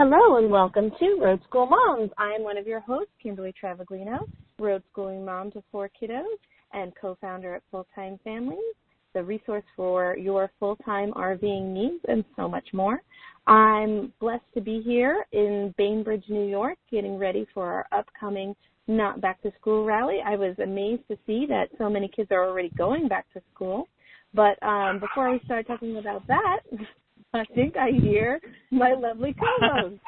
Hello and welcome to Road School Moms. I am one of your hosts, Kimberly Travaglino, road schooling mom to four kiddos and co-founder at Full-Time Families, the resource for your full-time RVing needs and so much more. I'm blessed to be here in Bainbridge, New York, getting ready for our upcoming Not Back to School rally. I was amazed to see that so many kids are already going back to school. But before we start talking about that, I think I hear my lovely co-host.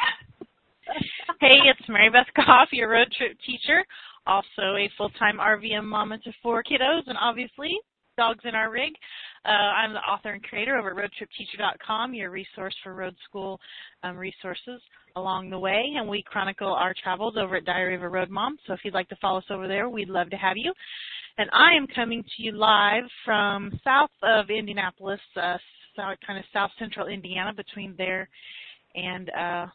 Hey, it's Mary Beth Goff, your road trip teacher, also a full-time RVM mama to four kiddos, and obviously dogs in our rig. I'm the author and creator over at roadtripteacher.com, your resource for road school resources along the way, and we chronicle our travels over at Diary of a Road Mom, so if you'd like to follow us over there, we'd love to have you. And I am coming to you live from south of Indianapolis, kind of south central Indiana, between there and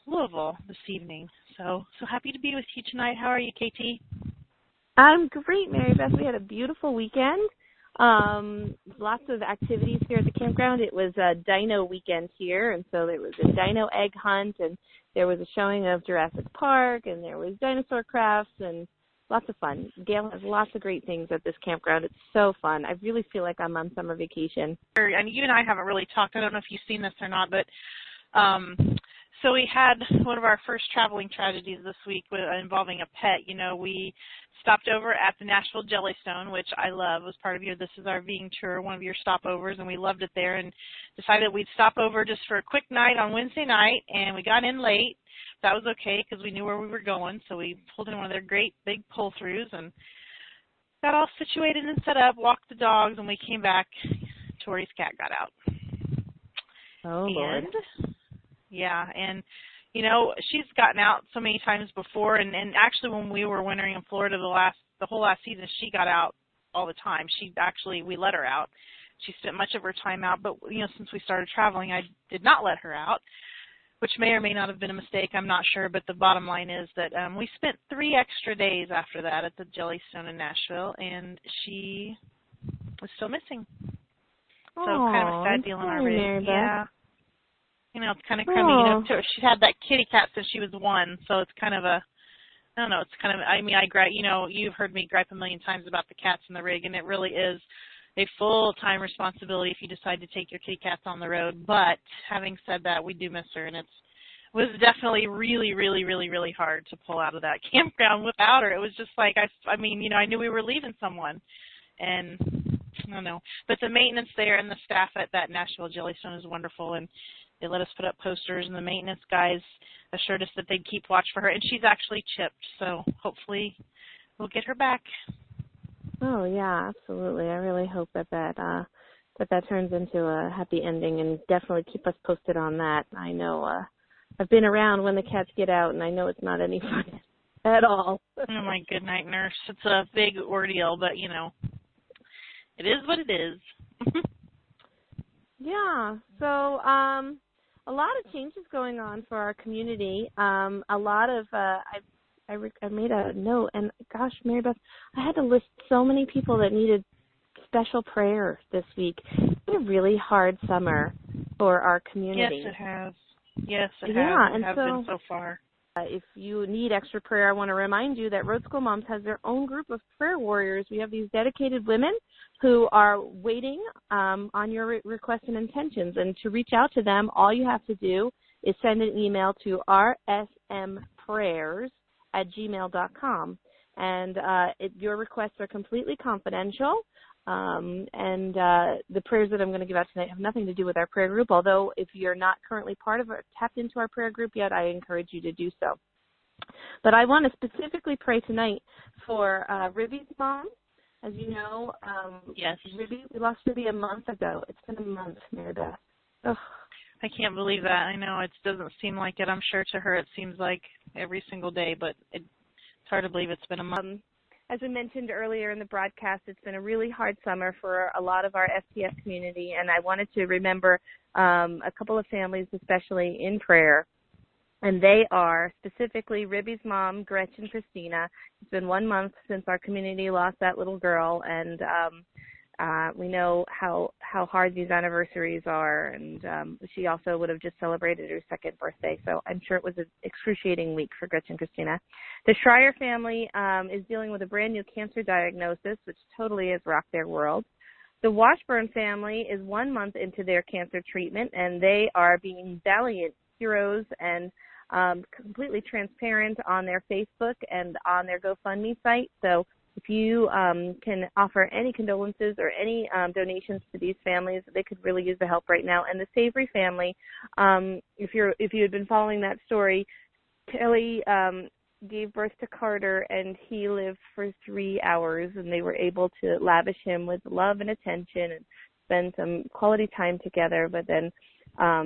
Louisville this evening. So happy to be with you tonight. How are you, KT? I'm great, Mary Beth. We had a beautiful weekend. Lots of activities here at the campground. It was a dino weekend here, and so there was a dino egg hunt, and there was a showing of Jurassic Park, and there was dinosaur crafts, and lots of fun. Gail has lots of great things at this campground. It's so fun. I really feel like I'm on summer vacation. And you and I haven't really talked. I don't know if you've seen this or not, but so we had one of our first traveling tragedies this week involving a pet. You know, we stopped over at the Nashville Jellystone, which I love. It was part of your This Is Our Being Tour, one of your stopovers, and we loved it there and decided we'd stop over just for a quick night on Wednesday night, and we got in late. That was okay because we knew where we were going, so we pulled in one of their great big pull-throughs and got all situated and set up, walked the dogs, and we came back. Tori's cat got out. Oh, Lord. Yeah, and, you know, she's gotten out so many times before, and actually when we were wintering in Florida the whole last season, she got out all the time. We let her out. She spent much of her time out, but, you know, since we started traveling, I did not let her out, which may or may not have been a mistake. I'm not sure, but the bottom line is that we spent 3 extra days after that at the Jellystone in Nashville, and she was still missing. So kind of a sad deal in our rig. Yeah. You know, it's kind of crummy. You know, she had that kitty cat since she was 1, so it's kind of a, I don't know, it's kind of, I mean, you know, you've heard me gripe a million times about the cats in the rig, and it really is a full-time responsibility if you decide to take your kitty cats on the road. But having said that, we do miss her, and it was definitely really, really, really, really hard to pull out of that campground without her. It was just like, I mean, you know, I knew we were leaving someone, and I don't know. But the maintenance there and the staff at that Nashville Jellystone is wonderful, and they let us put up posters, and the maintenance guys assured us that they'd keep watch for her, and she's actually chipped, so hopefully we'll get her back. Oh, yeah, absolutely. I really hope that turns into a happy ending, and definitely keep us posted on that. I know I've been around when the cats get out, and I know it's not any fun at all. Oh, my good night, nurse. It's a big ordeal, but, you know, it is what it is. Yeah, so a lot of changes going on for our community. A lot of I made a note, and gosh, Mary Beth, I had to list so many people that needed special prayer this week. It's been a really hard summer for our community. Yes, it has. Yes, it has. Yeah, and so, so far. If you need extra prayer, I want to remind you that Road School Moms has their own group of prayer warriors. We have these dedicated women who are waiting on your requests and intentions. And to reach out to them, all you have to do is send an email to rsmprayers@gmail.com. And your requests are completely confidential. The prayers that I'm going to give out tonight have nothing to do with our prayer group, although if you're not currently part of or tapped into our prayer group yet, I encourage you to do so. But I want to specifically pray tonight for Ruby's mom. As you know, yes. Ruby, we lost Ruby a month ago. It's been a month, Mary Beth. Oh, I can't believe that. I know it doesn't seem like it. I'm sure to her it seems like every single day, but it's hard to believe it's been a month. As we mentioned earlier in the broadcast, it's been a really hard summer for a lot of our SPS community, and I wanted to remember a couple of families, especially in prayer, and they are specifically Ribby's mom, Gretchen Christina. It's been 1 month since our community lost that little girl, and we know how hard these anniversaries are, and she also would have just celebrated her second birthday, so I'm sure it was an excruciating week for Gretchen Christina. The Schreier family is dealing with a brand new cancer diagnosis, which totally has rocked their world. The Washburn family is 1 month into their cancer treatment, and they are being valiant heroes and completely transparent on their Facebook and on their GoFundMe site, so if you can offer any condolences or any donations to these families, they could really use the help right now. And the Savory family, if you had been following that story, Taylor gave birth to Carter, and he lived for 3 hours, and they were able to lavish him with love and attention and spend some quality time together. But then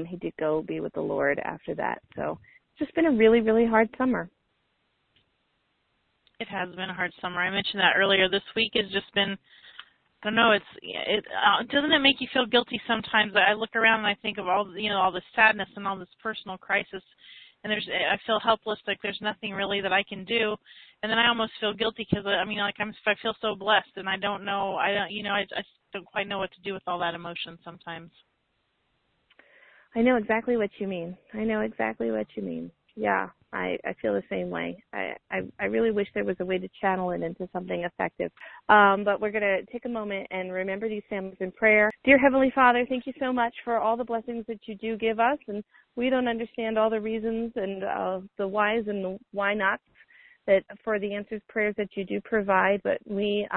he did go be with the Lord after that. So it's just been a really, really hard summer. It has been a hard summer. I mentioned that earlier. This week has just been, I don't know, doesn't it make you feel guilty sometimes? I look around and I think of all the sadness and all this personal crisis, and I feel helpless, like there's nothing really that I can do. And then I almost feel guilty because, I feel so blessed, and I don't quite know what to do with all that emotion sometimes. I know exactly what you mean. Yeah, I feel the same way. I really wish there was a way to channel it into something effective. But we're going to take a moment and remember these families in prayer. Dear Heavenly Father, thank you so much for all the blessings that you do give us. And we don't understand all the reasons and the whys and the why nots for the answers prayers that you do provide. But we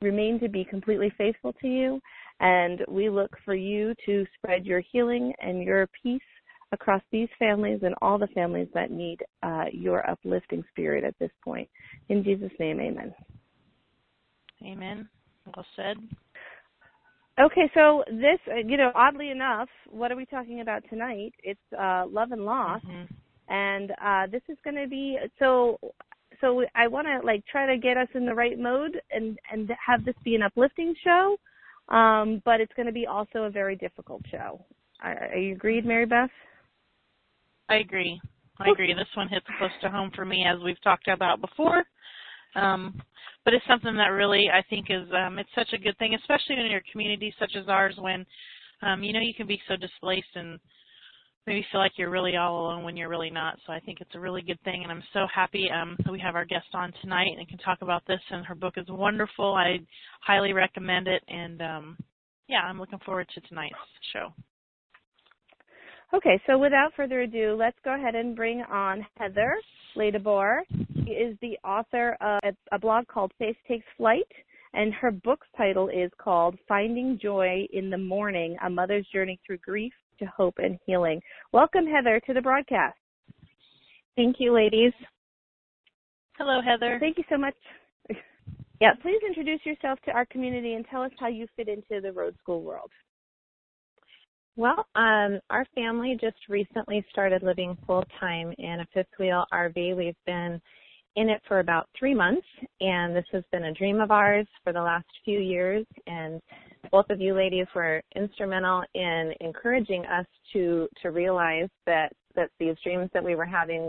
remain to be completely faithful to you. And we look for you to spread your healing and your peace across these families and all the families that need your uplifting spirit at this point. In Jesus' name, amen. Amen. Well said. Okay, so this, oddly enough, what are we talking about tonight? It's love and loss, mm-hmm. and this is going to be so. I want to try to get us in the right mode and have this be an uplifting show, but it's going to be also a very difficult show. Are you agreed, Mary Beth? I agree. This one hits close to home for me, as we've talked about before. But it's something that really I think is it's such a good thing, especially in your community such as ours, when you can be so displaced and maybe feel like you're really all alone when you're really not. So I think it's a really good thing, and I'm so happy that we have our guest on tonight and can talk about this. And her book is wonderful. I highly recommend it, and I'm looking forward to tonight's show. Okay, so without further ado, let's go ahead and bring on Heather Ledeboer. She is the author of a blog called Faith Takes Flight, and her book's title is called Finding Joy in the Morning, A Mother's Journey Through Grief to Hope and Healing. Welcome, Heather, to the broadcast. Thank you, ladies. Hello, Heather. Thank you so much. Yeah, please introduce yourself to our community and tell us how you fit into the road school world. Well, our family just recently started living full-time in a fifth-wheel RV. We've been in it for about 3 months, and this has been a dream of ours for the last few years, and both of you ladies were instrumental in encouraging us to realize that these dreams that we were having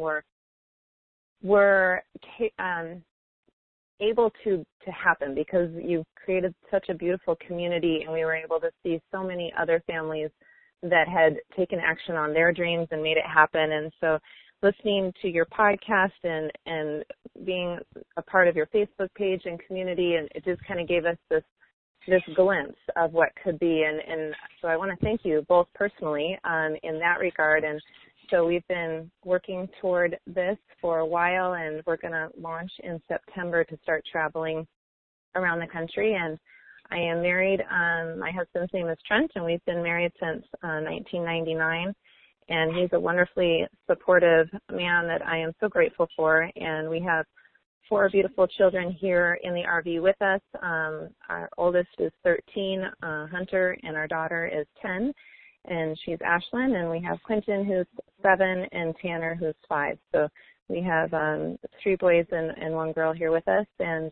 were able to happen, because you've created such a beautiful community, and we were able to see so many other families that had taken action on their dreams and made it happen. And so listening to your podcast and being a part of your Facebook page and community, and it just kind of gave us this glimpse of what could be. And so I want to thank you both personally in that regard. And so we've been working toward this for a while, and we're going to launch in September to start traveling around the country. And I am married. My husband's name is Trent, and we've been married since 1999. And he's a wonderfully supportive man that I am so grateful for. And we have 4 beautiful children here in the RV with us. Our oldest is 13, Hunter, and our daughter is 10. and she's Ashlyn, and we have Quentin, who's 7, and Tanner, who's 5. So we have 3 boys and 1 girl here with us, and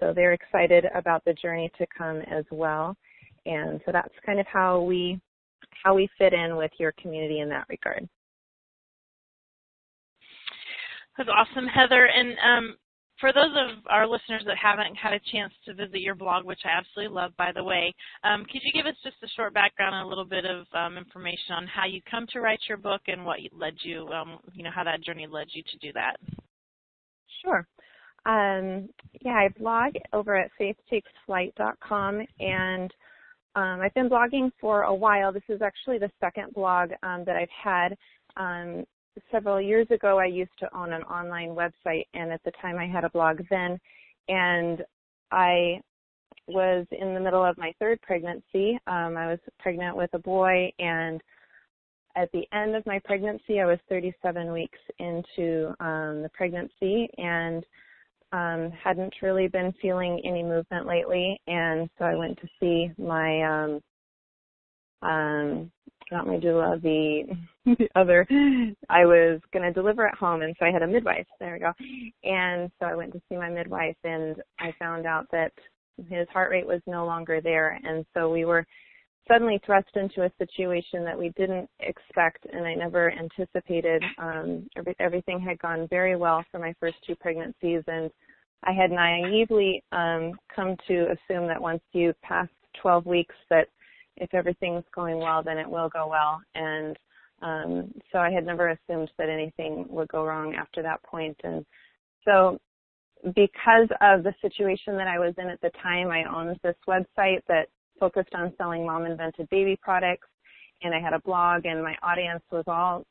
so they're excited about the journey to come as well. And so that's kind of how we fit in with your community in that regard. That's awesome, Heather. And for those of our listeners that haven't had a chance to visit your blog, which I absolutely love, by the way, could you give us just a short background and a little bit of information on how you come to write your book and what led you, how that journey led you to do that? Sure. I blog over at faithtakesflight.com, and I've been blogging for a while. This is actually the second blog that I've had. Several years ago, I used to own an online website, and at the time I had a blog then, and I was in the middle of my 3rd pregnancy. I was pregnant with a boy, and at the end of my pregnancy, I was 37 weeks into the pregnancy, and hadn't really been feeling any movement lately, and so I went to see my not my doula, the other. I was going to deliver at home, and so I had a midwife. There we go. And so I went to see my midwife, and I found out that his heart rate was no longer there. And so we were suddenly thrust into a situation that we didn't expect, and I never anticipated. Everything had gone very well for my first 2 pregnancies, and I had naively come to assume that once you pass 12 weeks that if everything's going well, then it will go well. And so I had never assumed that anything would go wrong after that point. And so because of the situation that I was in at the time, I owned this website that focused on selling mom-invented baby products, and I had a blog, and my audience was all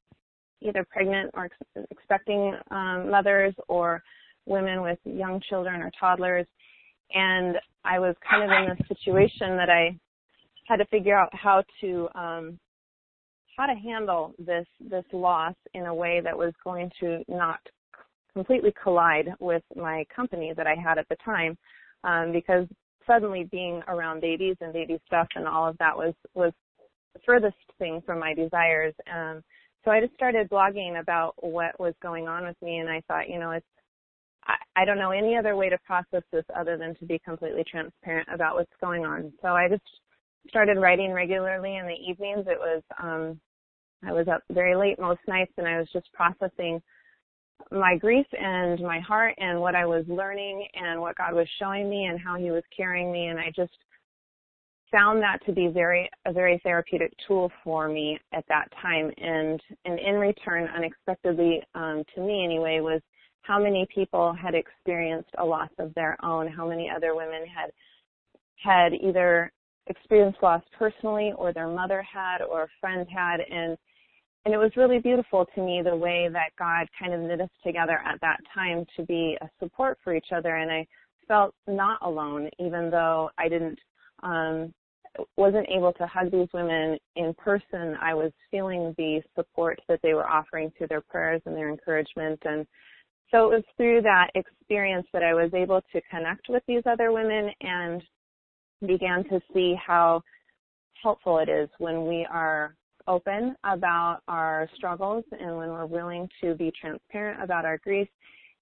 either pregnant or expecting mothers or women with young children or toddlers. And I was kind of in this situation that I had to figure out how to handle this loss in a way that was going to not completely collide with my company that I had at the time, because suddenly being around babies and baby stuff and all of that was the furthest thing from my desires. So I just started blogging about what was going on with me, and I thought, I don't know any other way to process this other than to be completely transparent about what's going on. So I just started writing regularly in the evenings. It was I was up very late most nights, and I was just processing my grief and my heart and what I was learning and what God was showing me and how he was carrying me. And I just found that to be a very therapeutic tool for me at that time. And in return, unexpectedly, to me anyway, was how many people had experienced a loss of their own, how many other women had either experienced loss personally or their mother had or a friend had. And it was really beautiful to me the way that God kind of knit us together at that time to be a support for each other. And I felt not alone, even though I wasn't able to hug these women in person. I was feeling the support that they were offering through their prayers and their encouragement. And so it was through that experience that I was able to connect with these other women and began to see how helpful it is when we are open about our struggles and when we're willing to be transparent about our grief,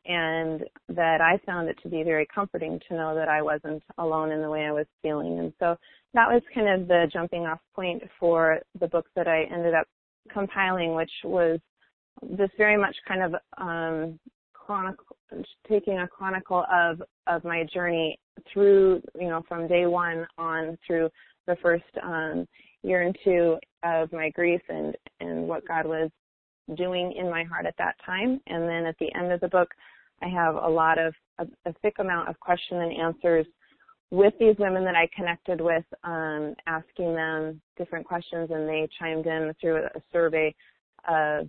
and that I found it to be very comforting to know that I wasn't alone in the way I was feeling. And so that was kind of the jumping off point for the book that I ended up compiling, which was this very much kind of taking a chronicle of my journey through, from day one on through the first year and 2 of my grief and what God was doing in my heart at that time. And then at the end of the book, I have a thick amount of question and answers with these women that I connected with, asking them different questions, and they chimed in through a survey of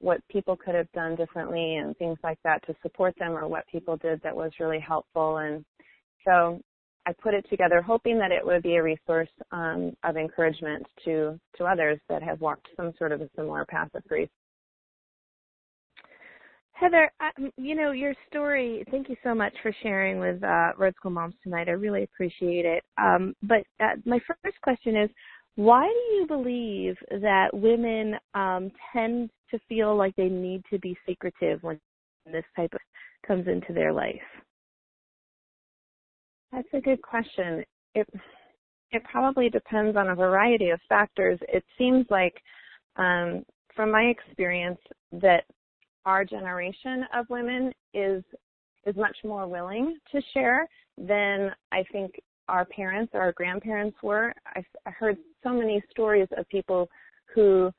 what people could have done differently and things like that to support them, or what people did that was really helpful. And so I put it together hoping that it would be a resource of encouragement to others that have walked some sort of a similar path of grief. Heather, your story, thank you so much for sharing with Road School Moms tonight. I really appreciate it. But my first question is, Why do you believe that women tend to feel like they need to be secretive when this type of comes into their life? That's a good question. It probably depends on a variety of factors. It seems like, from my experience, that our generation of women is much more willing to share than I think our parents or our grandparents were. I heard so many stories of people who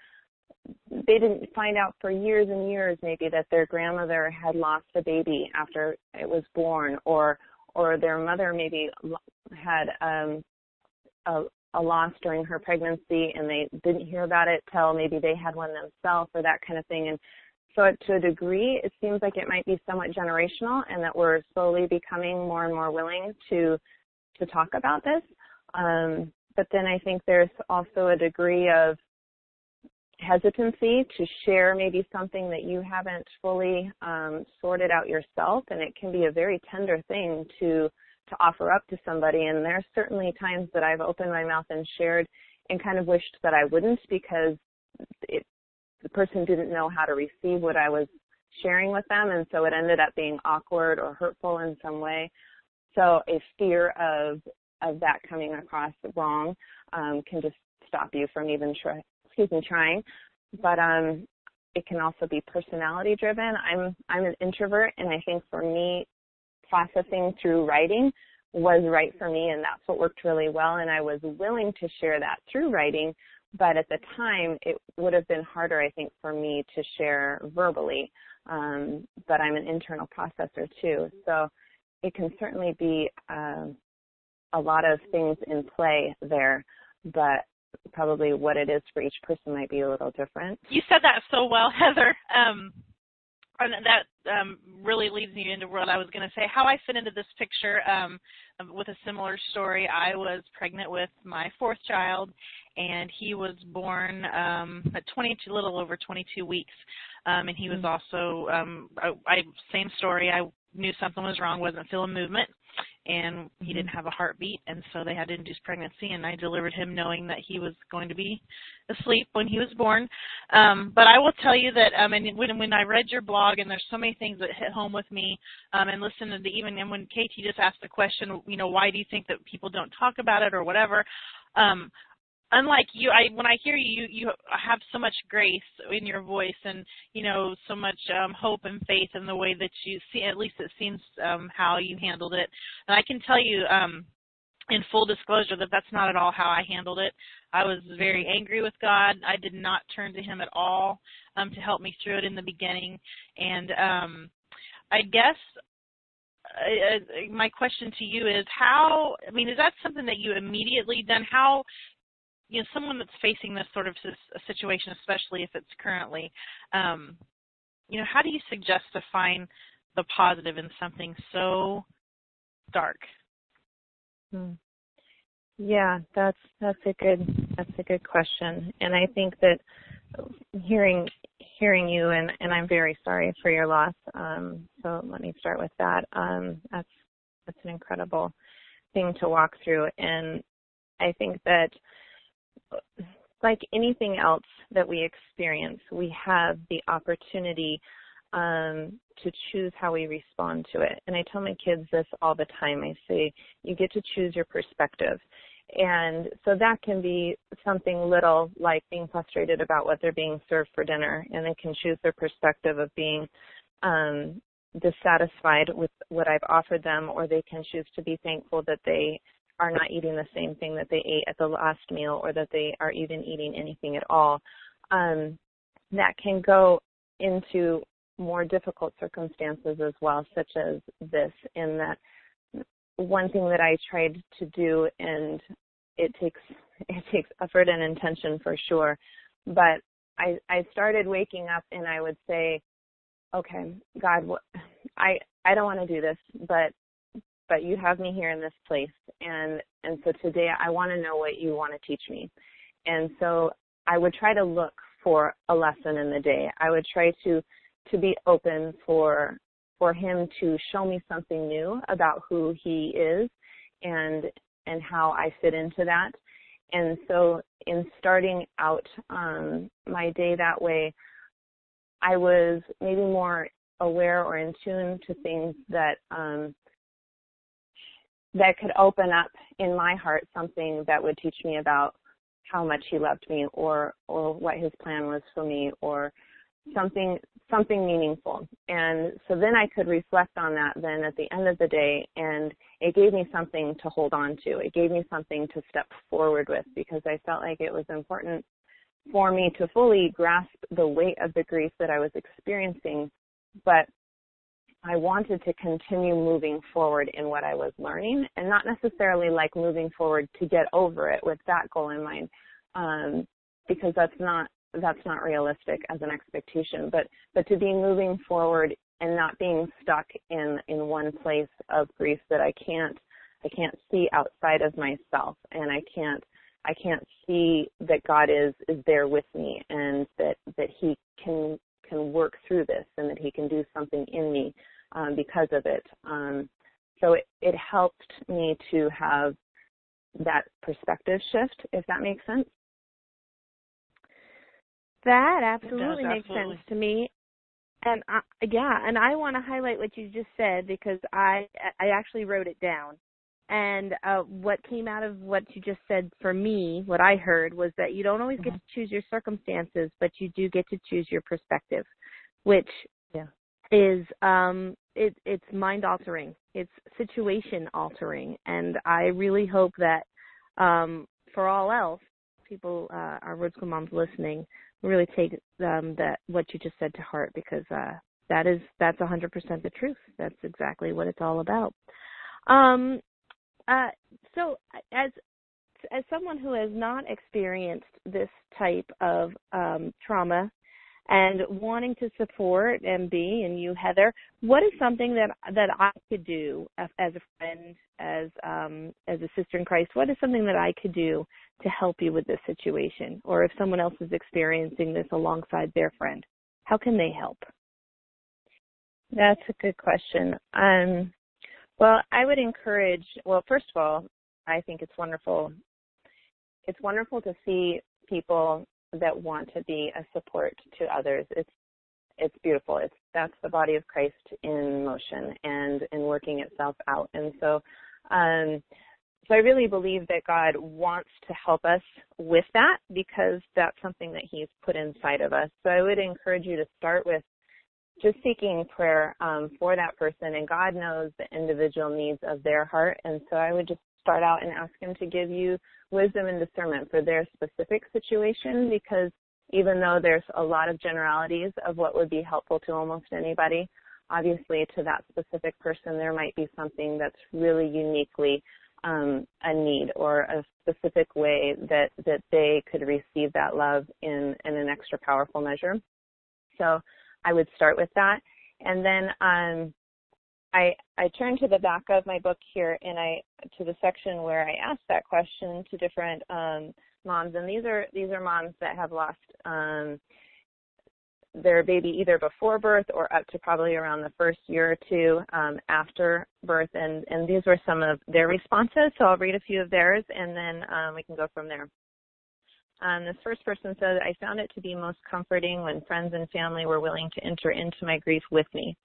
they didn't find out for years and years maybe that their grandmother had lost a baby after it was born, or their mother maybe had a loss during her pregnancy and they didn't hear about it till maybe they had one themselves or that kind of thing. And so to a degree, it seems like it might be somewhat generational and that we're slowly becoming more and more willing to talk about this. But then I think there's also a degree of hesitancy to share maybe something that you haven't fully sorted out yourself, and it can be a very tender thing to offer up to somebody. And there's certainly times that I've opened my mouth and shared and kind of wished that I wouldn't, because the person didn't know how to receive what I was sharing with them, and so it ended up being awkward or hurtful in some way. So a fear of that coming across wrong can just stop you from even trying. But it can also be personality driven. I'm an introvert, and I think for me, processing through writing was right for me, and that's what worked really well. And I was willing to share that through writing, but at the time, it would have been harder, I think, for me to share verbally. But I'm an internal processor too, so it can certainly be a lot of things in play there, but probably what it is for each person might be a little different. You said that so well, Heather. And that really leads me into what I was going to say, how I fit into this picture with a similar story. I was pregnant with my fourth child, and he was born at a little over 22 weeks. And he was also, same story, I knew something was wrong, wasn't feeling movement, and he didn't have a heartbeat, and so they had to induce pregnancy, and I delivered him knowing that he was going to be asleep when he was born. But I will tell you that when I read your blog, and there's so many things that hit home with me, and listened to and when Katie just asked the question, why do you think that people don't talk about it or whatever, unlike you, when I hear you have so much grace in your voice, and, so much hope and faith in the way that you see, at least it seems how you handled it. And I can tell you in full disclosure that that's not at all how I handled it. I was very angry with God. I did not turn to him at all to help me through it in the beginning. And I guess my question to you is is that something that you immediately done? How... someone that's facing this sort of situation, especially if it's currently, how do you suggest to find the positive in something so dark? Yeah, that's a good question. And I think that hearing you, and I'm very sorry for your loss. So let me start with that. That's an incredible thing to walk through. And I think that, like anything else that we experience, we have the opportunity to choose how we respond to it. And I tell my kids this all the time. I say, you get to choose your perspective. And so that can be something little like being frustrated about what they're being served for dinner, and they can choose their perspective of being dissatisfied with what I've offered them, or they can choose to be thankful that they are not eating the same thing that they ate at the last meal, or that they are even eating anything at all. That can go into more difficult circumstances as well, such as this, in that one thing that I tried to do, and it takes effort and intention for sure, but I started waking up and I would say, okay, God, I don't want to do this, but you have me here in this place. And so today I want to know what you want to teach me. And so I would try to look for a lesson in the day. I would try to be open for him to show me something new about who he is and how I fit into that. And so in starting out my day that way, I was maybe more aware or in tune to things that that could open up in my heart something that would teach me about how much he loved me, or what his plan was for me, or something meaningful. And so then I could reflect on that then at the end of the day, and it gave me something to hold on to. It gave me something to step forward with, because I felt like it was important for me to fully grasp the weight of the grief that I was experiencing, but I wanted to continue moving forward in what I was learning, and not necessarily like moving forward to get over it with that goal in mind, because that's not realistic as an expectation, but to be moving forward and not being stuck in one place of grief that I can't see outside of myself, and I can't see that God is there with me, and that he can work through this, and that he can do something in me because of it. So it helped me to have that perspective shift, if that makes sense. That absolutely makes sense to me. And I want to highlight what you just said, because I actually wrote it down. And what came out of what you just said for me, what I heard, was that you don't always get to choose your circumstances, but you do get to choose your perspective, which is it's mind altering, it's situation altering, and I really hope that for all else, people, our Road School moms listening, really take that what you just said to heart, because that's 100% the truth. That's exactly what it's all about. So as someone who has not experienced this type of trauma and wanting to support MB and you, Heather, what is something that I could do as a friend, as a sister in Christ? What is something that I could do to help you with this situation? Or if someone else is experiencing this alongside their friend, how can they help? That's a good question. Well, I would encourage, first of all, I think it's wonderful. It's wonderful to see people that want to be a support to others. It's beautiful. That's the body of Christ in motion and working itself out. And so I really believe that God wants to help us with that, because that's something that he's put inside of us. So I would encourage you to start with just seeking prayer for that person, and God knows the individual needs of their heart. And so I would just start out and ask him to give you wisdom and discernment for their specific situation, because even though there's a lot of generalities of what would be helpful to almost anybody, obviously to that specific person there might be something that's really uniquely a need, or a specific way that they could receive that love in an extra powerful measure. So I would start with that. And then I turned to the back of my book here, and to the section where I asked that question to different moms. And these are moms that have lost their baby either before birth or up to probably around the first year or two after birth. And these were some of their responses. So I'll read a few of theirs, and then we can go from there. This first person said, I found it to be most comforting when friends and family were willing to enter into my grief with me,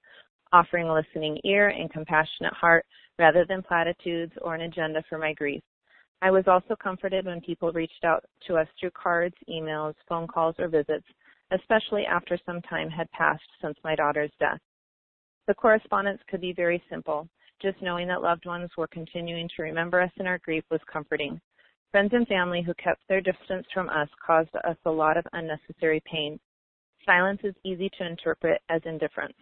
offering a listening ear and compassionate heart rather than platitudes or an agenda for my grief. I was also comforted when people reached out to us through cards, emails, phone calls, or visits, especially after some time had passed since my daughter's death. The correspondence could be very simple. Just knowing that loved ones were continuing to remember us in our grief was comforting. Friends and family who kept their distance from us caused us a lot of unnecessary pain. Silence is easy to interpret as indifference.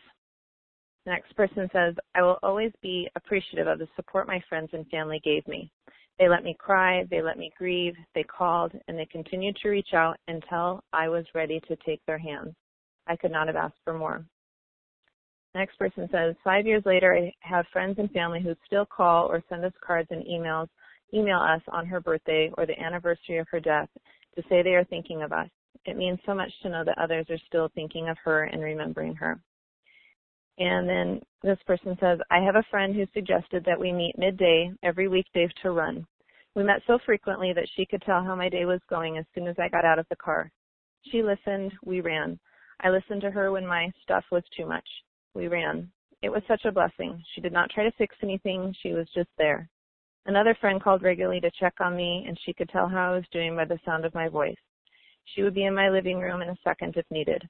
The next person says, I will always be appreciative of the support my friends and family gave me. They let me cry, they let me grieve, they called, and they continued to reach out until I was ready to take their hands. I could not have asked for more. The next person says, 5 years later, I have friends and family who still call or send us cards and email us on her birthday or the anniversary of her death to say they are thinking of us. It means so much to know that others are still thinking of her and remembering her. And then this person says, I have a friend who suggested that we meet midday every weekday to run. We met so frequently that she could tell how my day was going as soon as I got out of the car. She listened. We ran. I listened to her when my stuff was too much. We ran. It was such a blessing. She did not try to fix anything. She was just there. Another friend called regularly to check on me, and she could tell how I was doing by the sound of my voice. She would be in my living room in a second if needed.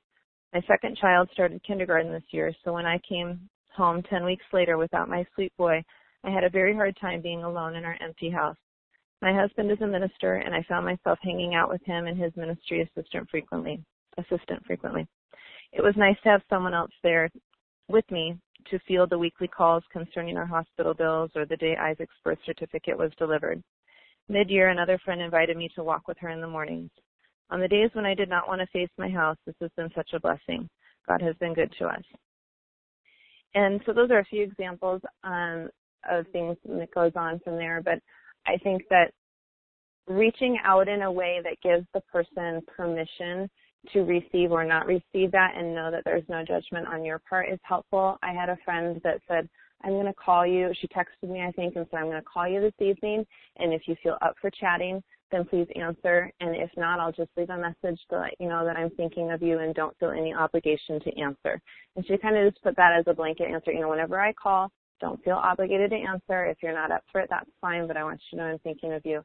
My second child started kindergarten this year, so when I came home 10 weeks later without my sweet boy, I had a very hard time being alone in our empty house. My husband is a minister, and I found myself hanging out with him and his ministry assistant frequently. It was nice to have someone else there with me to field the weekly calls concerning our hospital bills or the day Isaac's birth certificate was delivered. Mid-year, another friend invited me to walk with her in the mornings. On the days when I did not want to face my house, this has been such a blessing. God has been good to us. And so those are a few examples of things that goes on from there, but I think that reaching out in a way that gives the person permission to receive or not receive that and know that there's no judgment on your part is helpful. I had a friend that said, I'm going to call you. She texted me, I think, and said, I'm going to call you this evening, and if you feel up for chatting, then please answer, and if not, I'll just leave a message to let you know that I'm thinking of you and don't feel any obligation to answer. And she kind of just put that as a blanket answer. You know, whenever I call, don't feel obligated to answer. If you're not up for it, that's fine, but I want you to know I'm thinking of you.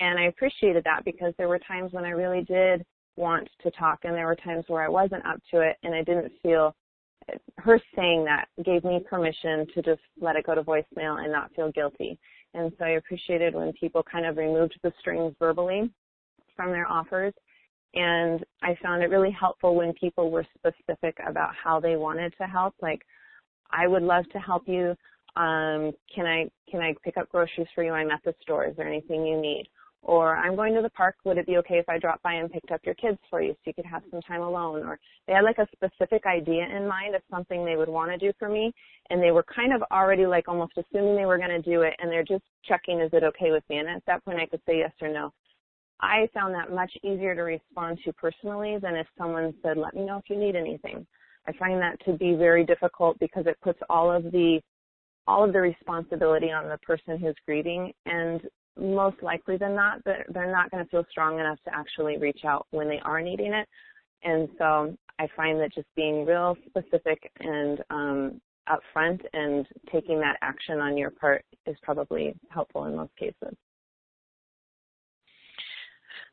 And I appreciated that because there were times when I really did want to talk, and there were times where I wasn't up to it, and I didn't feel her saying that gave me permission to just let it go to voicemail and not feel guilty. And so I appreciated when people kind of removed the strings verbally from their offers, and I found it really helpful when people were specific about how they wanted to help. Like, I would love to help you. Can I pick up groceries for you? I'm at the store. Is there anything you need? Or I'm going to the park. Would it be okay if I dropped by and picked up your kids for you so you could have some time alone? Or they had like a specific idea in mind of something they would want to do for me, and they were kind of already like almost assuming they were going to do it, and they're just checking, is it okay with me? And at that point I could say yes or no. I found that much easier to respond to personally than if someone said, let me know if you need anything. I find that to be very difficult because it puts all of the responsibility on the person who's grieving, and most likely than not, they're not going to feel strong enough to actually reach out when they are needing it. And so I find that just being real specific and upfront and taking that action on your part is probably helpful in most cases.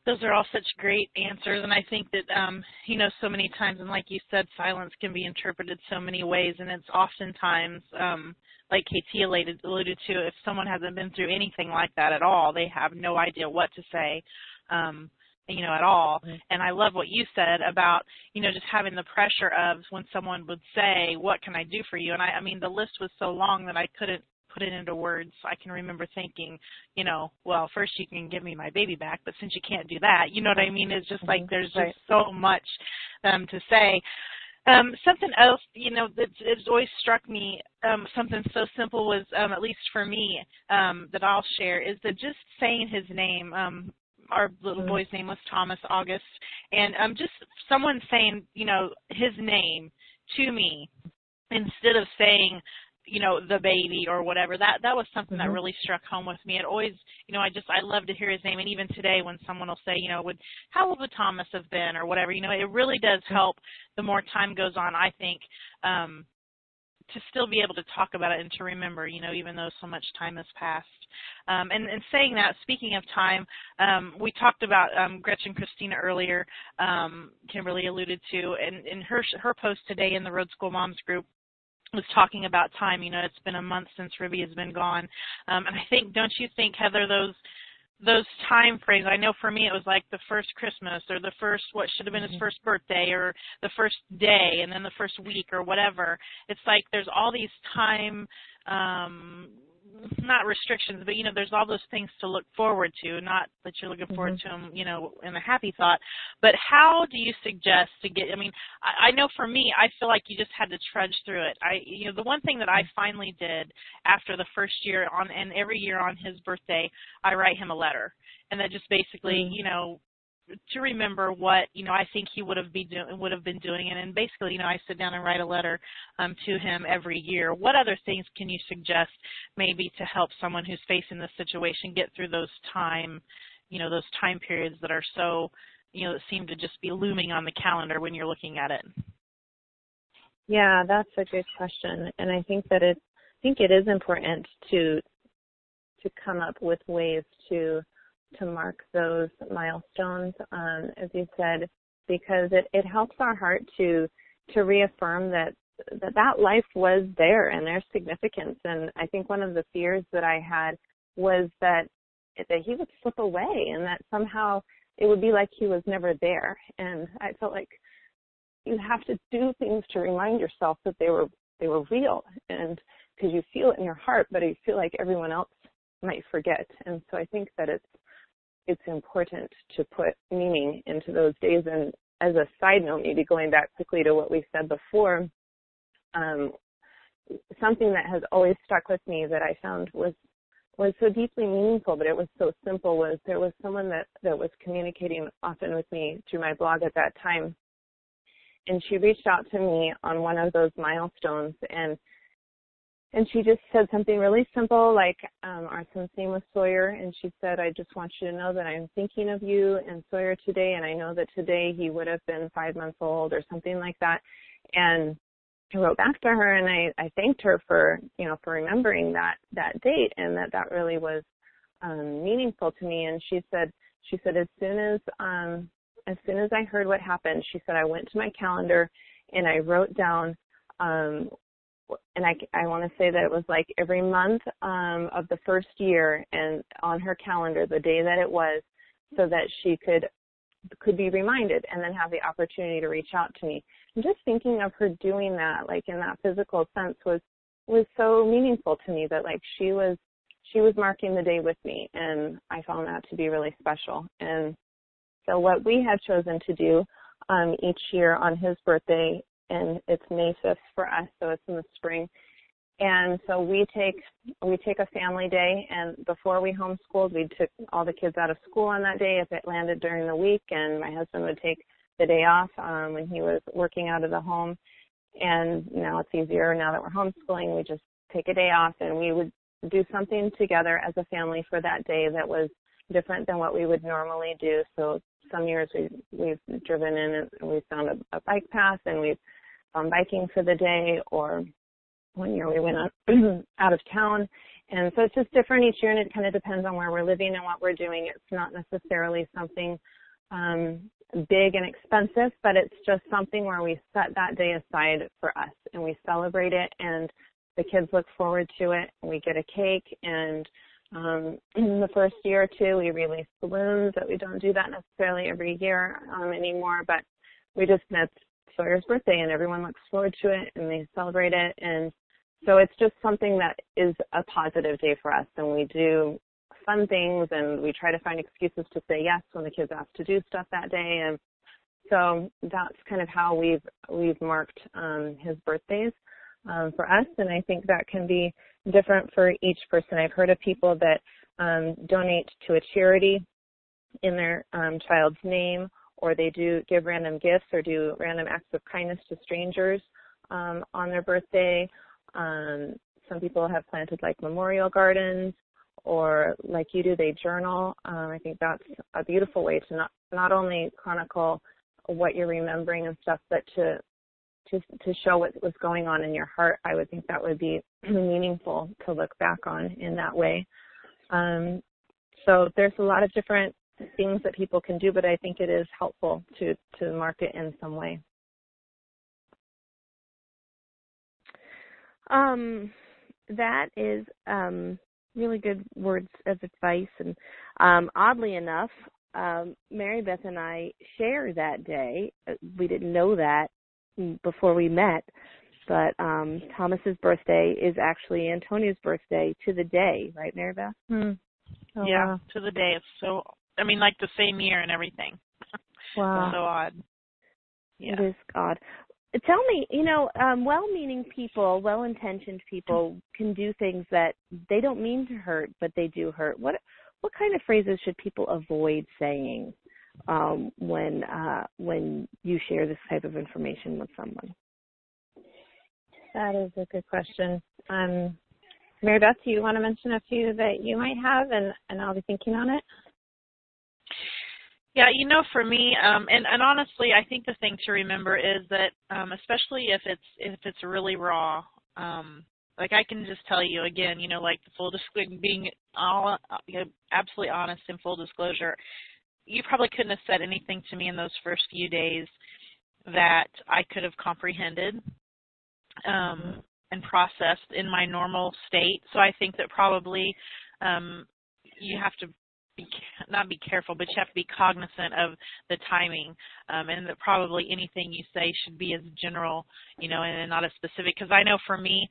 Those are all such great answers, and I think that, so many times, and like you said, silence can be interpreted so many ways, and it's oftentimes, like Katie alluded to, if someone hasn't been through anything like that at all, they have no idea what to say, at all. And I love what you said about, just having the pressure of when someone would say, what can I do for you? And I mean, the list was so long that I couldn't put it into words. I can remember thinking, well, first you can give me my baby back, but since you can't do that, you know what I mean? It's just like there's just so much to say. Something else, it's always struck me, something so simple was, at least for me, that I'll share, is that just saying his name, our little boy's name was Thomas August, and just someone saying, his name to me instead of saying, the baby or whatever, that was something that really struck home with me. It always, I love to hear his name. And even today when someone will say, how old would Thomas have been or whatever, it really does help the more time goes on, I think, to still be able to talk about it and to remember, even though so much time has passed. And saying that, speaking of time, we talked about Gretchen Christina earlier, Kimberly alluded to, and in her post today in the Road School Moms group, was talking about time. It's been a month since Ruby has been gone. And I think, don't you think, Heather, those time frames, I know for me it was like the first Christmas or the first, what should have been his first birthday or the first day and then the first week or whatever. It's like there's all these time, not restrictions, but, there's all those things to look forward to, not that you're looking forward to them, in a happy thought. But how do you suggest to get, I know for me, I feel like you just had to trudge through it. The one thing that I finally did after the first year and every year on his birthday, I write him a letter. And that just basically, to remember what, you know, I think he would have been doing. And basically, you know, I sit down and write a letter to him every year. What other things can you suggest maybe to help someone who's facing this situation get through those time, you know, those time periods that are so, you know, that seem to just be looming on the calendar when you're looking at it? Yeah, that's a good question. And I think that it is important to come up with ways to mark those milestones, as you said, because it helps our heart to reaffirm that life was there and there's significance. And I think one of the fears that I had was that he would slip away and that somehow it would be like he was never there. And I felt like you have to do things to remind yourself that they were real, and because you feel it in your heart, but you feel like everyone else might forget. And so I think that it's important to put meaning into those days. And as a side note, maybe going back quickly to what we said before, something that has always stuck with me that I found was so deeply meaningful, but it was so simple, was there was someone that was communicating often with me through my blog at that time. And she reached out to me on one of those milestones, and she just said something really simple, like, our son's name was Sawyer, and she said, I just want you to know that I'm thinking of you and Sawyer today, and I know that today he would have been 5 months old or something like that. And I wrote back to her, and I thanked her for remembering that date, and that really was meaningful to me. And she said, as soon as I heard what happened, she said, I went to my calendar and I wrote down, and I want to say that it was like every month of the first year, and on her calendar, the day that it was, so that she could be reminded and then have the opportunity to reach out to me. And just thinking of her doing that, like in that physical sense, was so meaningful to me, that like she was marking the day with me, and I found that to be really special. And so what we have chosen to do each year on his birthday, and it's May 5th for us, so it's in the spring. And so we take a family day, and before we homeschooled, we took all the kids out of school on that day if it landed during the week, and my husband would take the day off when he was working out of the home. And now it's easier, now that we're homeschooling, we just take a day off, and we would do something together as a family for that day that was different than what we would normally do. So some years we've driven in and we found a bike path and we've gone biking for the day, or one year we went out of town. And so it's just different each year, and it kind of depends on where we're living and what we're doing. It's not necessarily something big and expensive, but it's just something where we set that day aside for us and we celebrate it, and the kids look forward to it. We get a cake, and in the first year or two, we released balloons. But we don't do that necessarily every year anymore, but we just met Sawyer's birthday, and everyone looks forward to it, and they celebrate it. And so it's just something that is a positive day for us, and we do fun things, and we try to find excuses to say yes when the kids ask to do stuff that day. And so that's kind of how we've marked his birthdays for us, and I think that can be different for each person. I've heard of people that donate to a charity in their child's name, or they do give random gifts or do random acts of kindness to strangers on their birthday. Some people have planted like memorial gardens, or like you do, they journal. I think that's a beautiful way to not only chronicle what you're remembering and stuff, but to show what was going on in your heart. I would think that would be meaningful to look back on in that way. So there's a lot of different things that people can do, but I think it is helpful to mark it in some way. That is really good words of advice. And oddly enough, Mary Beth and I share that day. We didn't know that before we met, but Thomas's birthday is actually Antonio's birthday to the day, right, Mary Beth? Oh, yeah, wow. To the day. It's so, I mean, like the same year and everything. Wow. It's so odd. Yeah. It is odd. Tell me, you know, well-meaning people, well-intentioned people can do things that they don't mean to hurt, but they do hurt. What kind of phrases should people avoid saying when you share this type of information with someone? That is a good question. Mary Beth, do you want to mention a few that you might have, and I'll be thinking on it? Yeah, you know, for me, and honestly, I think the thing to remember is that, especially if it's really raw, like I can just tell you again, you know, like the full disclosure, being all, you know, absolutely honest and full disclosure, you probably couldn't have said anything to me in those first few days that I could have comprehended and processed in my normal state. So I think that probably you have to you have to be cognizant of the timing, and that probably anything you say should be as general, you know, and not as specific. Because I know for me,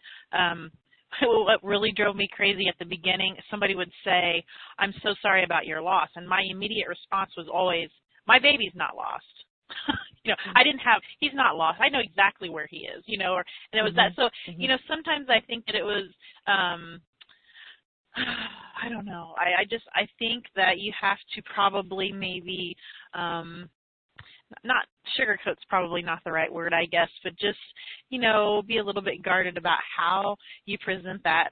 what really drove me crazy at the beginning, somebody would say, "I'm so sorry about your loss," and my immediate response was always, "My baby's not lost." You know, I didn't have, he's not lost. I know exactly where he is, you know, or, and it was that. So, you know, sometimes I think that it was, I don't know. I think that you have to probably maybe not sugarcoat's probably not the right word, I guess, but just, you know, be a little bit guarded about how you present that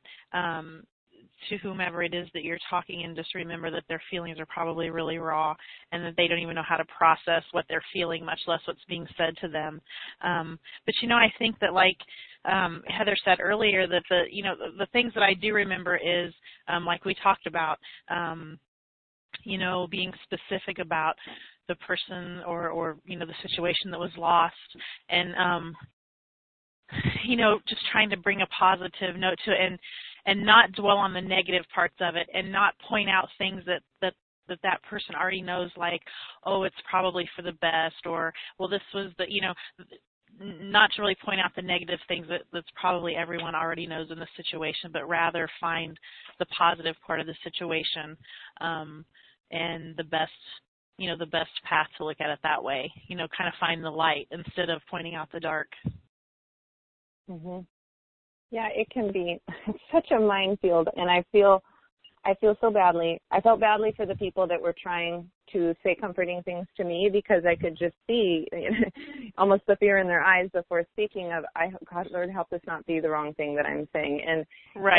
to whomever it is that you're talking, and just remember that their feelings are probably really raw and that they don't even know how to process what they're feeling, much less what's being said to them. But, you know, I think that, like Heather said earlier, that the things that I do remember is, like we talked about, you know, being specific about the person or you know, the situation that was lost, and, you know, just trying to bring a positive note to it, and not dwell on the negative parts of it, and not point out things that person already knows, like, oh, it's probably for the best, or, well, this was the, you know, not to really point out the negative things that's probably everyone already knows in the situation, but rather find the positive part of the situation, and the best, you know, the best path to look at it that way, you know, kind of find the light instead of pointing out the dark. Mm-hmm. Yeah, it can be such a minefield, and I feel so badly. I felt badly for the people that were trying to say comforting things to me, because I could just see, you know, almost the fear in their eyes before speaking of, God, Lord, help this not be the wrong thing that I'm saying. And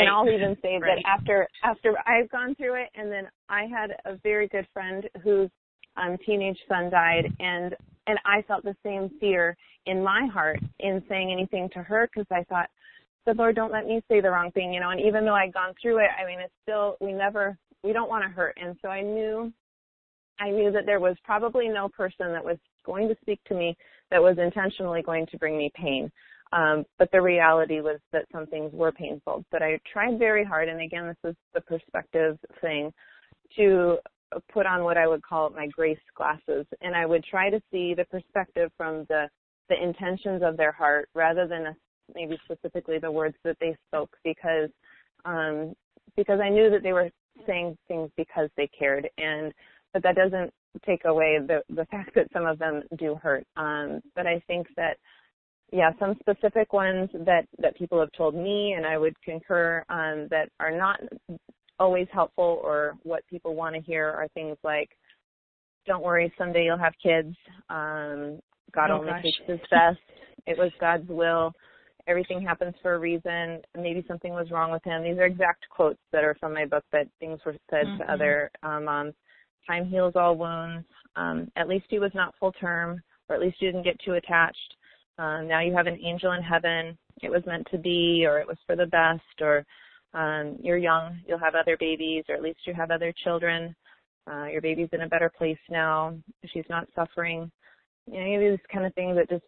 I'll even say that after I've gone through it, and then I had a very good friend whose teenage son died, and I felt the same fear in my heart in saying anything to her, because I thought, the Lord, don't let me say the wrong thing, you know, and even though I'd gone through it, I mean, it's still, we don't want to hurt. And so I knew that there was probably no person that was going to speak to me that was intentionally going to bring me pain. But the reality was that some things were painful, but I tried very hard. And again, this is the perspective thing, to put on what I would call my grace glasses. And I would try to see the perspective from the intentions of their heart, rather than maybe specifically the words that they spoke, because I knew that they were saying things because they cared, but that doesn't take away the fact that some of them do hurt. But I think that, yeah, some specific ones that people have told me, and I would concur, that are not always helpful or what people want to hear, are things like, "Don't worry, someday you'll have kids," "God only takes his best," "It was God's will," "Everything happens for a reason," "Maybe something was wrong with him." These are exact quotes that are from my book, that things were said to other moms. "Time heals all wounds." "At least he was not full term," or "At least you didn't get too attached." "Now you have an angel in heaven." "It was meant to be," or "It was for the best," or "You're young, you'll have other babies," or "At least you have other children." "Your baby's in a better place now. She's not suffering." You know, these kind of things that just,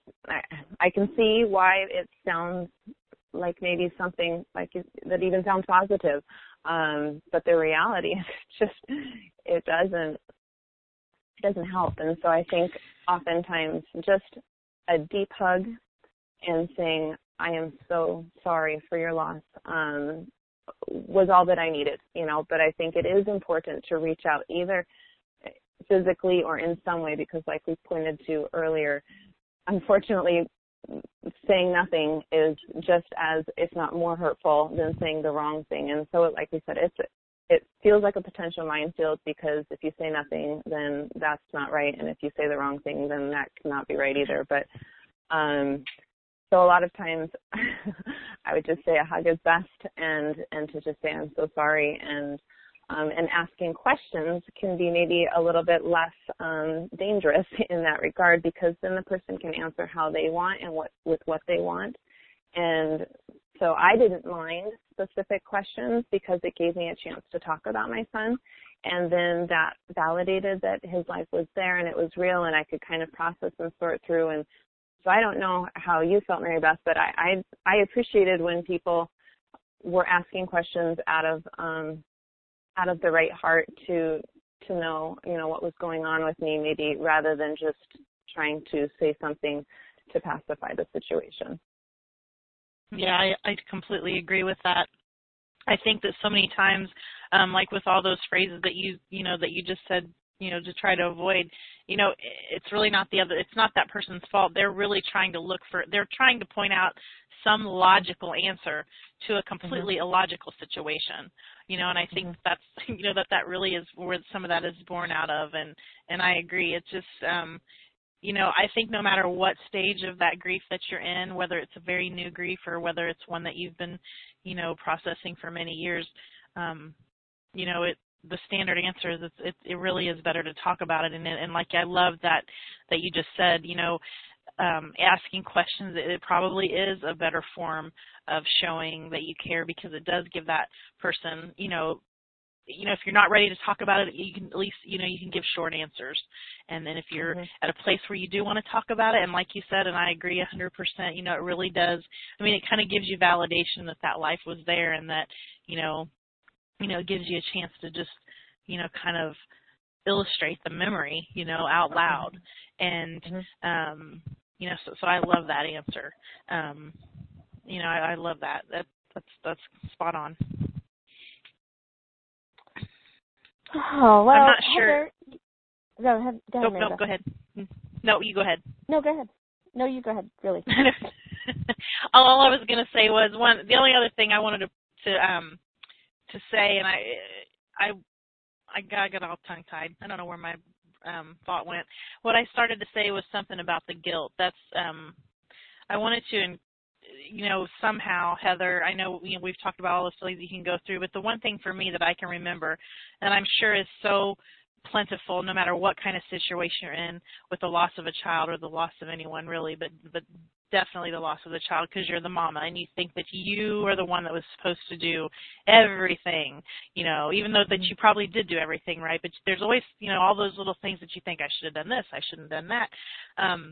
I can see why it sounds like maybe something like that even sounds positive, but the reality is it doesn't help. And so I think oftentimes just a deep hug and saying, "I am so sorry for your loss," was all that I needed, you know. But I think it is important to reach out, either physically or in some way, because like we pointed to earlier, unfortunately, saying nothing is just as, if not more hurtful than saying the wrong thing. And so, like we said, it's it feels like a potential minefield, because if you say nothing, then that's not right. And if you say the wrong thing, then that cannot be right either. But so a lot of times I would just say a hug is best, and to just say, I'm so sorry. And asking questions can be maybe a little bit less dangerous in that regard, because then the person can answer how they want and with what they want. And so I didn't mind specific questions, because it gave me a chance to talk about my son. And then that validated that his life was there and it was real, and I could kind of process and sort through. And so I don't know how you felt, Mary Beth, but I appreciated when people were asking questions out of the right heart to know, you know, what was going on with me, maybe, rather than just trying to say something to pacify the situation. Yeah, I completely agree with that. I think that so many times, like with all those phrases that you just said, you know, to try to avoid, you know, it's really not it's not that person's fault. They're really trying to they're trying to point out some logical answer to a completely illogical situation, you know, and I think that's, you know, that really is where some of that is born out of. And I agree. It's just, you know, I think no matter what stage of that grief that you're in, whether it's a very new grief or whether it's one that you've been, you know, processing for many years, you know, the standard answer is it really is better to talk about it. And like, I love that you just said, you know, asking questions, it probably is a better form of showing that you care, because it does give that person, you know, if you're not ready to talk about it, you can at least, you know, you can give short answers. And then if you're at a place where you do want to talk about it, and like you said, and I agree 100%, you know, it really does. I mean, it kind of gives you validation that life was there, and that, you know, it gives you a chance to just, you know, kind of illustrate the memory, you know, out loud. And, you know, so I love that answer. You know, I love that. That's spot on. Oh, well, I'm not sure. No, go ahead. No, you go ahead. No, go ahead. No, you go ahead, really. All I was going to say was the only other thing I wanted to say, and I got all tongue-tied. I don't know where my thought went. What I started to say was something about the guilt. That's I wanted to, you know, somehow, Heather, I know, you know, we've talked about all the things you can go through, but the one thing for me that I can remember, and I'm sure is so plentiful no matter what kind of situation you're in with the loss of a child or the loss of anyone really, but definitely the loss of the child, because you're the mama and you think that you are the one that was supposed to do everything, you know, even though that you probably did do everything right, but there's always, you know, all those little things that you think, I should have done this, I shouldn't have done that.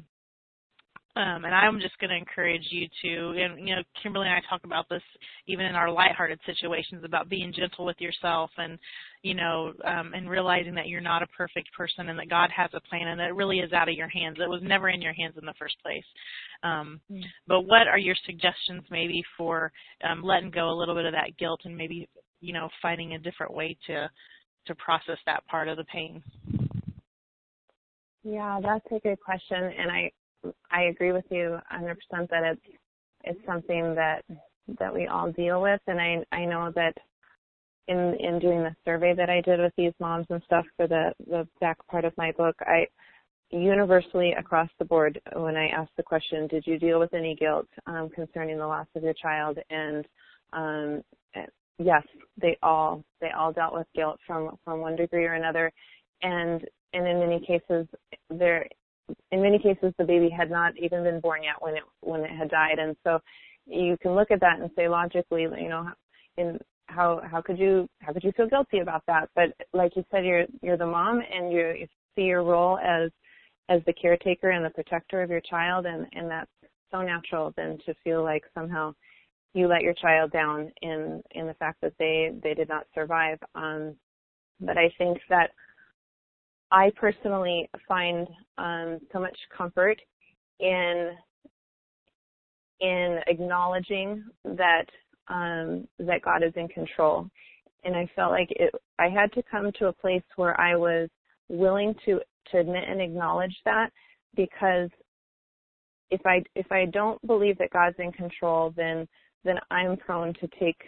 And I'm just going to encourage you to, and, you know, Kimberly and I talk about this even in our lighthearted situations about being gentle with yourself, and, you know, and realizing that you're not a perfect person, and that God has a plan, and that it really is out of your hands. It was never in your hands in the first place. But what are your suggestions maybe for letting go a little bit of that guilt, and maybe, you know, finding a different way to process that part of the pain? Yeah, that's a good question, and I agree with you 100% that it's something that we all deal with. And I know that in doing the survey that I did with these moms and stuff for the back part of my book, I universally across the board, when I asked the question, did you deal with any guilt concerning the loss of your child? And yes, they all dealt with guilt from one degree or another. And in many cases, the baby had not even been born yet when it had died. And so you can look at that and say logically, you know, how could you feel guilty about that? But like you said, you're the mom, and you see your role as the caretaker and the protector of your child, and that's so natural then to feel like somehow you let your child down in the fact that they did not survive. But I think that I personally find so much comfort in acknowledging that God is in control, and I felt like I had to come to a place where I was willing to admit and acknowledge that, because if I don't believe that God's in control, then I'm prone to take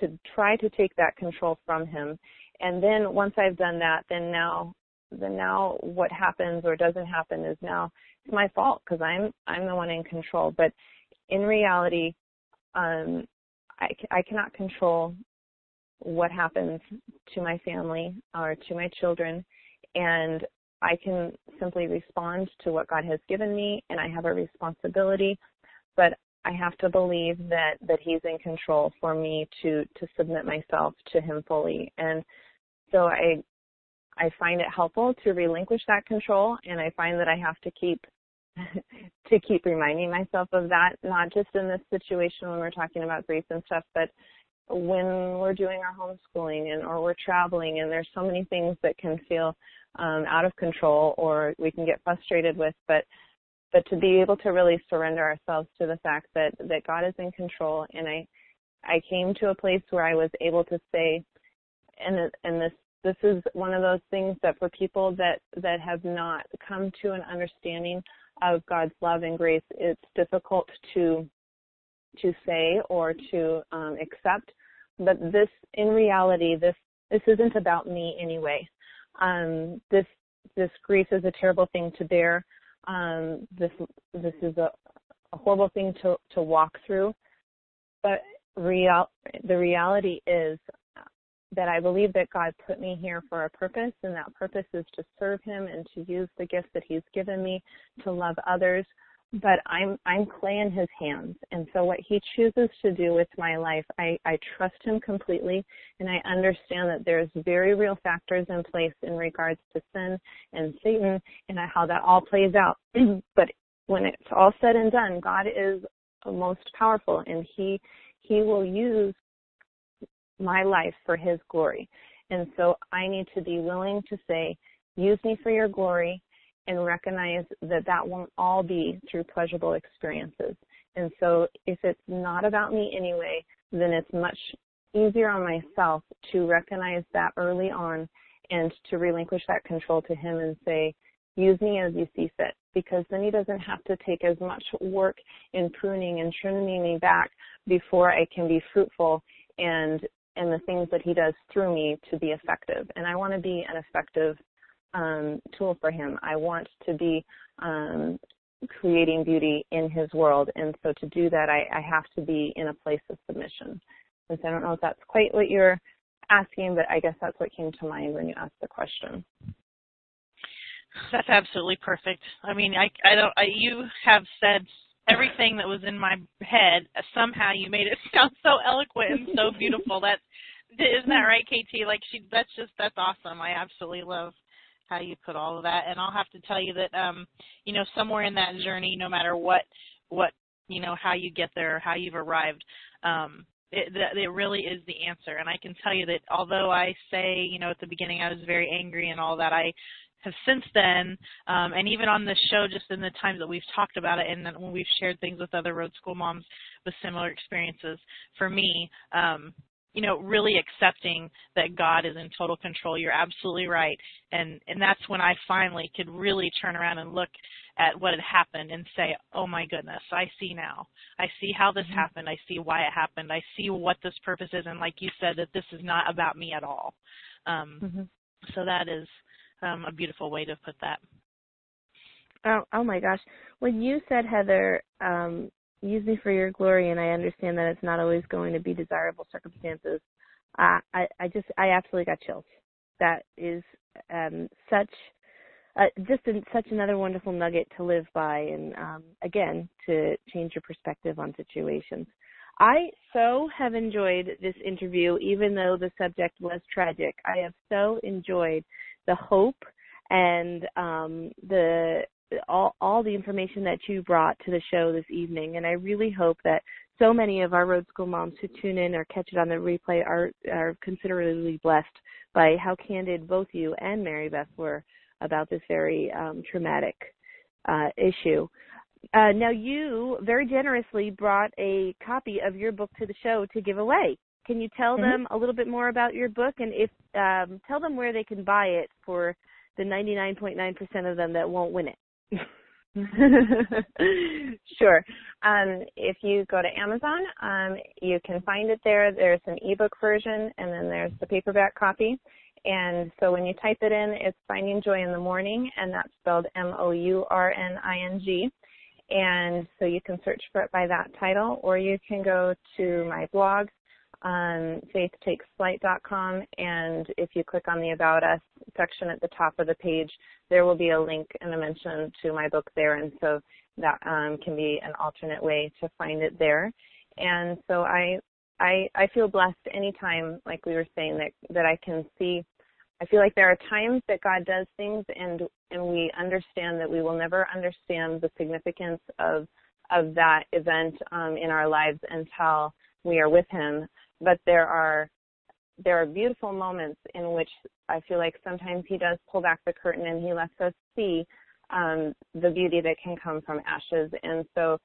to try to take that control from him. And then once I've done that, then now what happens or doesn't happen is now it's my fault because I'm the one in control. But in reality, I cannot control what happens to my family or to my children, and I can simply respond to what God has given me, and I have a responsibility, but I have to believe that he's in control for me to submit myself to him fully. And so I find it helpful to relinquish that control, and I find that I have to keep reminding myself of that, not just in this situation when we're talking about grief and stuff, but when we're doing our homeschooling and or we're traveling, and there's so many things that can feel out of control or we can get frustrated with, but to be able to really surrender ourselves to the fact that God is in control. And I came to a place where I was able to say, and this is one of those things that for people that have not come to an understanding of God's love and grace, it's difficult to say or to accept. But this, in reality, this isn't about me anyway. This grief is a terrible thing to bear. This is a horrible thing to walk through. But the reality is that I believe that God put me here for a purpose, and that purpose is to serve him and to use the gifts that he's given me to love others. But I'm clay in his hands, and so what he chooses to do with my life, I trust him completely, and I understand that there's very real factors in place in regards to sin and Satan and how that all plays out. But when it's all said and done, God is most powerful, and he will use my life for his glory. And so I need to be willing to say, use me for your glory, and recognize that won't all be through pleasurable experiences. And so if it's not about me anyway, then it's much easier on myself to recognize that early on and to relinquish that control to him and say, use me as you see fit, because then he doesn't have to take as much work in pruning and trimming me back before I can be fruitful and the things that he does through me to be effective. And I want to be an effective tool for him. I want to be creating beauty in his world, and so to do that, I have to be in a place of submission. And so I don't know if that's quite what you're asking, but I guess that's what came to mind when you asked the question. That's absolutely perfect. I mean, you have said everything that was in my head. Somehow you made it sound so eloquent and so beautiful. Isn't that right, KT? That's awesome. I absolutely love how you put all of that. And I'll have to tell you that, somewhere in that journey, no matter what, how you get there, how you've arrived, it really is the answer. And I can tell you that although I say, at the beginning I was very angry and all that, I have since then, and even on this show, just in the time that we've talked about it and then when we've shared things with other Road School moms with similar experiences, for me, really accepting that God is in total control. You're absolutely right. And that's when I finally could really turn around and look at what had happened and say, oh my goodness, I see now. I see how this happened. I see why it happened. I see what this purpose is. And like you said, that this is not about me at all. So that is a beautiful way to put that. Oh my gosh. When you said, Heather, use me for your glory, and I understand that it's not always going to be desirable circumstances. I absolutely got chills. That is such another wonderful nugget to live by, and again, to change your perspective on situations. I so have enjoyed this interview, even though the subject was tragic. I have so enjoyed the hope and all the information that you brought to the show this evening, and I really hope that so many of our Road School moms who tune in or catch it on the replay are considerably blessed by how candid both you and Mary Beth were about this very traumatic issue. Now, you very generously brought a copy of your book to the show to give away. Can you tell them a little bit more about your book, and if tell them where they can buy it for the 99.9% of them that won't win it? Sure. If you go to Amazon, you can find it there. There's an ebook version, and then there's the paperback copy. And so when you type it in, it's Finding Joy in the Morning, and that's spelled Mourning. And so you can search for it by that title, or you can go to my blog, faithtakesflight.com, and if you click on the About Us section at the top of the page, there will be a link and a mention to my book there, and so that can be an alternate way to find it there. And so I feel blessed anytime, like we were saying, that I can see. I feel like there are times that God does things, and we understand that we will never understand the significance of that event in our lives until we are with Him. But there are beautiful moments in which I feel like sometimes He does pull back the curtain, and He lets us see the beauty that can come from ashes. And so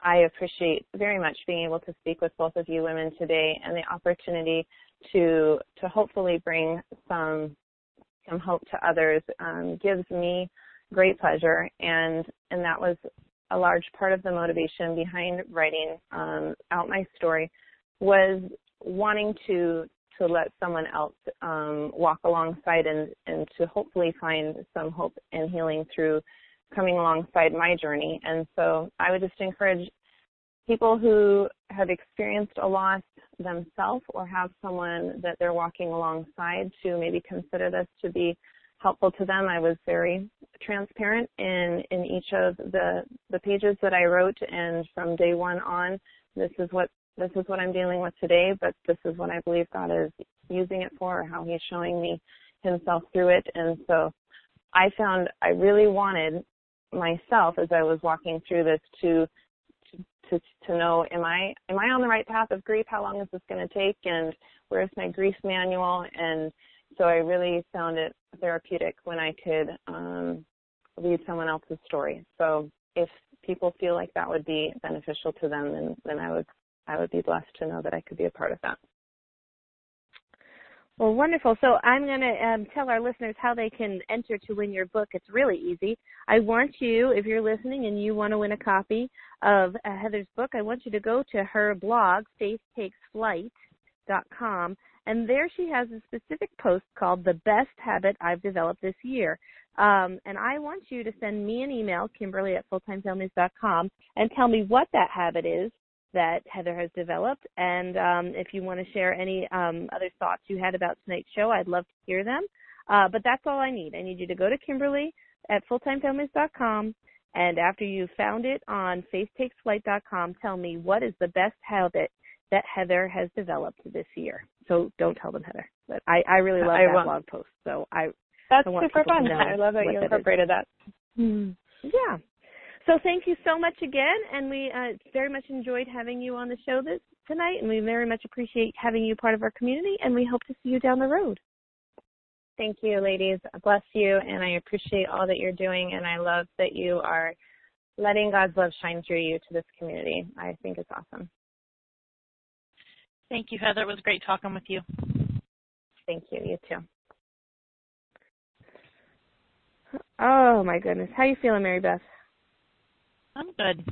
I appreciate very much being able to speak with both of you women today, and the opportunity to hopefully bring some hope to others gives me great pleasure. And that was a large part of the motivation behind writing out my story, was wanting to let someone else walk alongside and to hopefully find some hope and healing through coming alongside my journey. And so I would just encourage people who have experienced a loss themselves, or have someone that they're walking alongside, to maybe consider this to be helpful to them. I was very transparent in each of the pages that I wrote, and from day one on, this is what I'm dealing with today, but this is what I believe God is using it for, or how He's showing me Himself through it. And so I found I really wanted myself, as I was walking through this, to know, am I on the right path of grief? How long is this going to take? And where's my grief manual? And so I really found it therapeutic when I could read someone else's story. So if people feel like that would be beneficial to them, then I would be blessed to know that I could be a part of that. Well, wonderful. So I'm going to tell our listeners how they can enter to win your book. It's really easy. I want you, if you're listening and you want to win a copy of Heather's book, I want you to go to her blog, faithtakesflight.com, and there she has a specific post called The Best Habit I've Developed This Year. And I want you to send me an email, Kimberly at fulltimefamilies.com, and tell me what that habit is that Heather has developed. And if you want to share any other thoughts you had about tonight's show, I'd love to hear them. But that's all I need. I need you to go to Kimberly at fulltimefamilies.com, and after you found it on faithtakesflight.com, tell me what is the best habit that Heather has developed this year. So don't tell them, Heather. But I really love that blog post. So that's super fun. I love that you incorporated that. Yeah. So thank you so much again, and we very much enjoyed having you on the show tonight, and we very much appreciate having you part of our community, and we hope to see you down the road. Thank you, ladies. Bless you, and I appreciate all that you're doing, and I love that you are letting God's love shine through you to this community. I think it's awesome. Thank you, Heather. It was great talking with you. Thank you. You too. Oh, my goodness. How are you feeling, Mary Beth? I'm good.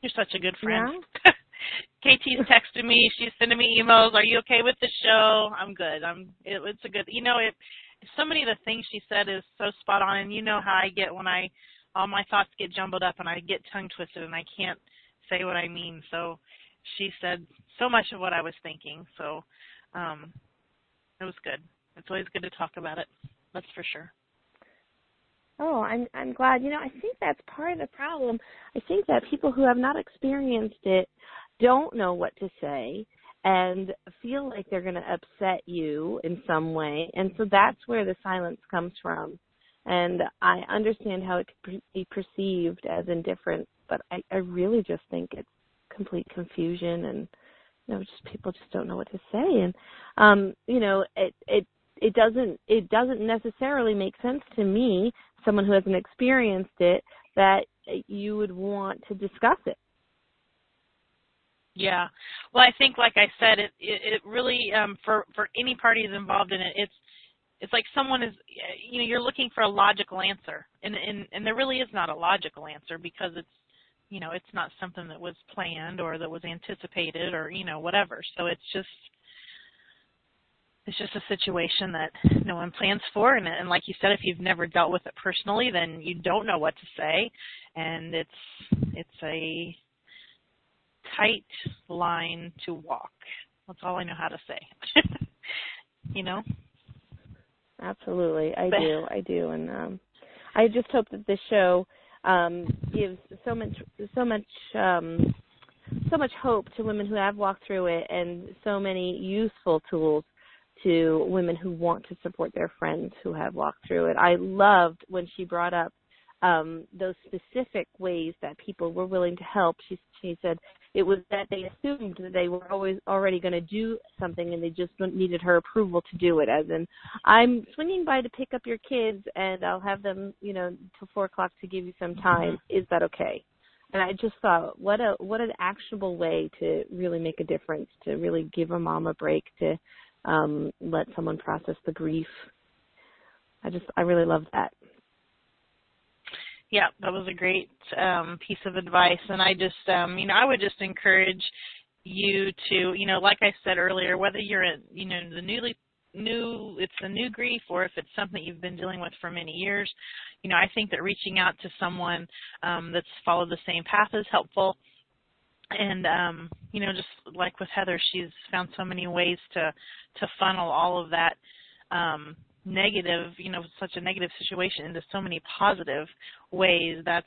You're such a good friend. Yeah. KT's texting me. She's sending me emails. Are you okay with the show? I'm good. It's a good. You know, so many of the things she said is so spot on. And you know how I get when all my thoughts get jumbled up and I get tongue twisted and I can't say what I mean. So she said so much of what I was thinking. So it was good. It's always good to talk about it. That's for sure. Oh, I'm glad. You know, I think that's part of the problem. I think that people who have not experienced it don't know what to say and feel like they're going to upset you in some way. And so that's where the silence comes from. And I understand how it could be perceived as indifference, but I really just think it's complete confusion, and, you know, just people just don't know what to say. And, you know, it doesn't necessarily make sense to me, someone who hasn't experienced it, that you would want to discuss it. Yeah. Well, I think, like I said, it really, for any parties involved in it, it's It's like someone is, you know, you're looking for a logical answer, and there really is not a logical answer because it's, you know, it's not something that was planned or that was anticipated or, you know, whatever. So it's just a situation that no one plans for. And like you said, if you've never dealt with it personally, then you don't know what to say. And it's a tight line to walk. That's all I know how to say, you know? Absolutely. I do. And I just hope that this show gives so much hope to women who have walked through it, and so many useful tools to women who want to support their friends who have walked through it. I loved when she brought up those specific ways that people were willing to help. She said it was that they assumed that they were always already going to do something, and they just needed her approval to do it, as in, I'm swinging by to pick up your kids, and I'll have them, you know, till 4 o'clock to give you some time. Is that okay? And I just thought, what an actionable way to really make a difference, to really give a mom a break, to let someone process the grief. I really love that. Yeah, that was a great piece of advice. And I just, you know, I would just encourage you to, you know, like I said earlier, whether you're in, you know, it's the new grief, or if it's something you've been dealing with for many years, you know, I think that reaching out to someone that's followed the same path is helpful. And, you know, just like with Heather, she's found so many ways to funnel all of that negative, you know, such a negative situation into so many positive ways. That's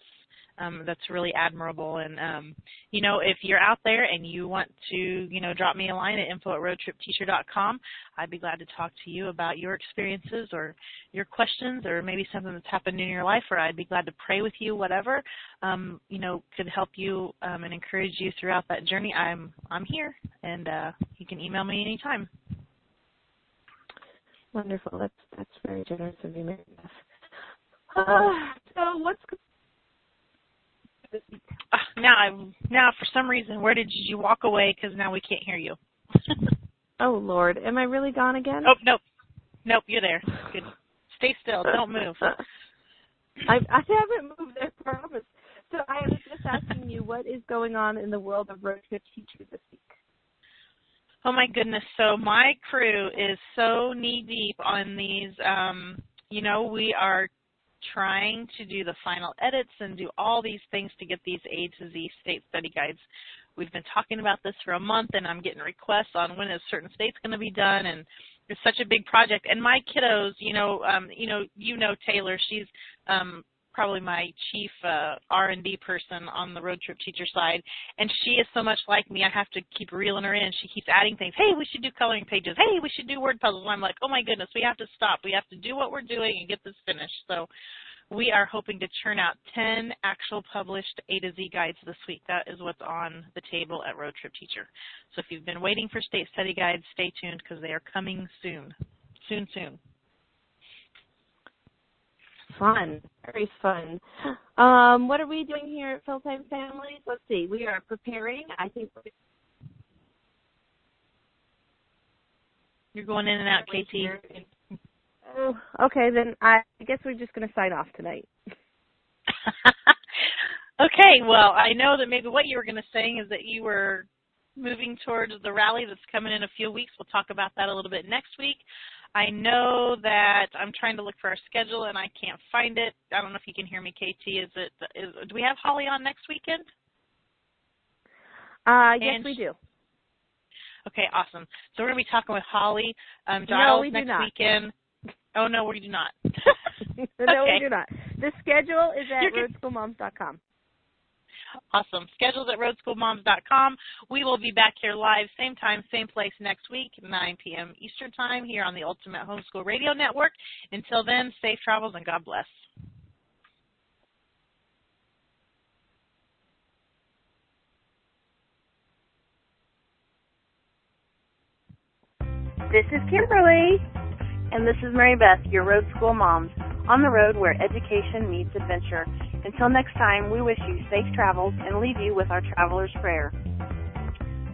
really admirable. And, you know, if you're out there and you want to, you know, drop me a line at info at roadtripteacher.com, I'd be glad to talk to you about your experiences or your questions, or maybe something that's happened in your life, or I'd be glad to pray with you, whatever, you know, could help you and encourage you throughout that journey. I'm here, and you can email me anytime. Wonderful. That's very generous of you, Mary Beth. So what's now for some reason, where did you walk away? Because now we can't hear you. Oh, Lord. Am I really gone again? Oh, nope, you're there. Good. Stay still. Don't move. I haven't moved, I promise. So I was just asking you, what is going on in the world of road trip teachers this week? Oh, my goodness. So my crew is so knee-deep on these. You know, we are trying to do the final edits and do all these things to get these A to Z state study guides. We've been talking about this for a month, and I'm getting requests on when a certain state's going to be done, and it's such a big project. And my kiddos, you know Taylor, she's probably my chief R&D person on the road trip teacher side, and she is so much like me. I have to keep reeling her in. She keeps adding things. Hey, we should do coloring pages. Hey, we should do word puzzles. And I'm like, oh, my goodness, we have to stop. We have to do what we're doing and get this finished. So we are hoping to churn out 10 actual published A to Z guides this week. That is what's on the table at Road Trip Teacher. So if you've been waiting for state study guides, stay tuned, because they are coming soon, soon, soon. Fun. Very fun. What are we doing here at Full-Time Families? Let's see. We are preparing. I think you're going in and out, KT. Oh, okay, then I guess we're just going to sign off tonight. Okay, well, I know that maybe what you were going to say is that you were moving towards the rally that's coming in a few weeks. We'll talk about that a little bit next week. I know that I'm trying to look for our schedule, and I can't find it. I don't know if you can hear me, KT. Do we have Holly on next weekend? Yes, we do. Okay, awesome. So we're going to be talking with Holly Giles next weekend. Oh, no, we do not. Okay. No, we do not. The schedule is at RoadSchoolMoms.com. Awesome. Schedules at roadschoolmoms.com. We will be back here live, same time, same place next week, 9 p.m. Eastern Time, here on the Ultimate Homeschool Radio Network. Until then, safe travels and God bless. This is Kimberly. And this is Mary Beth, your Road School Moms, on the road where education meets adventure. Until next time, we wish you safe travels and leave you with our traveler's prayer.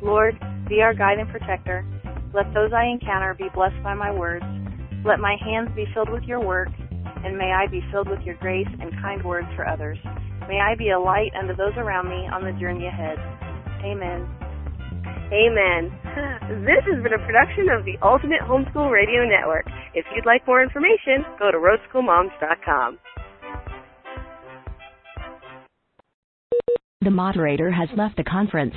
Lord, be our guide and protector. Let those I encounter be blessed by my words. Let my hands be filled with your work, and may I be filled with your grace and kind words for others. May I be a light unto those around me on the journey ahead. Amen. Amen. This has been a production of the Ultimate Homeschool Radio Network. If you'd like more information, go to roadschoolmoms.com. The moderator has left the conference.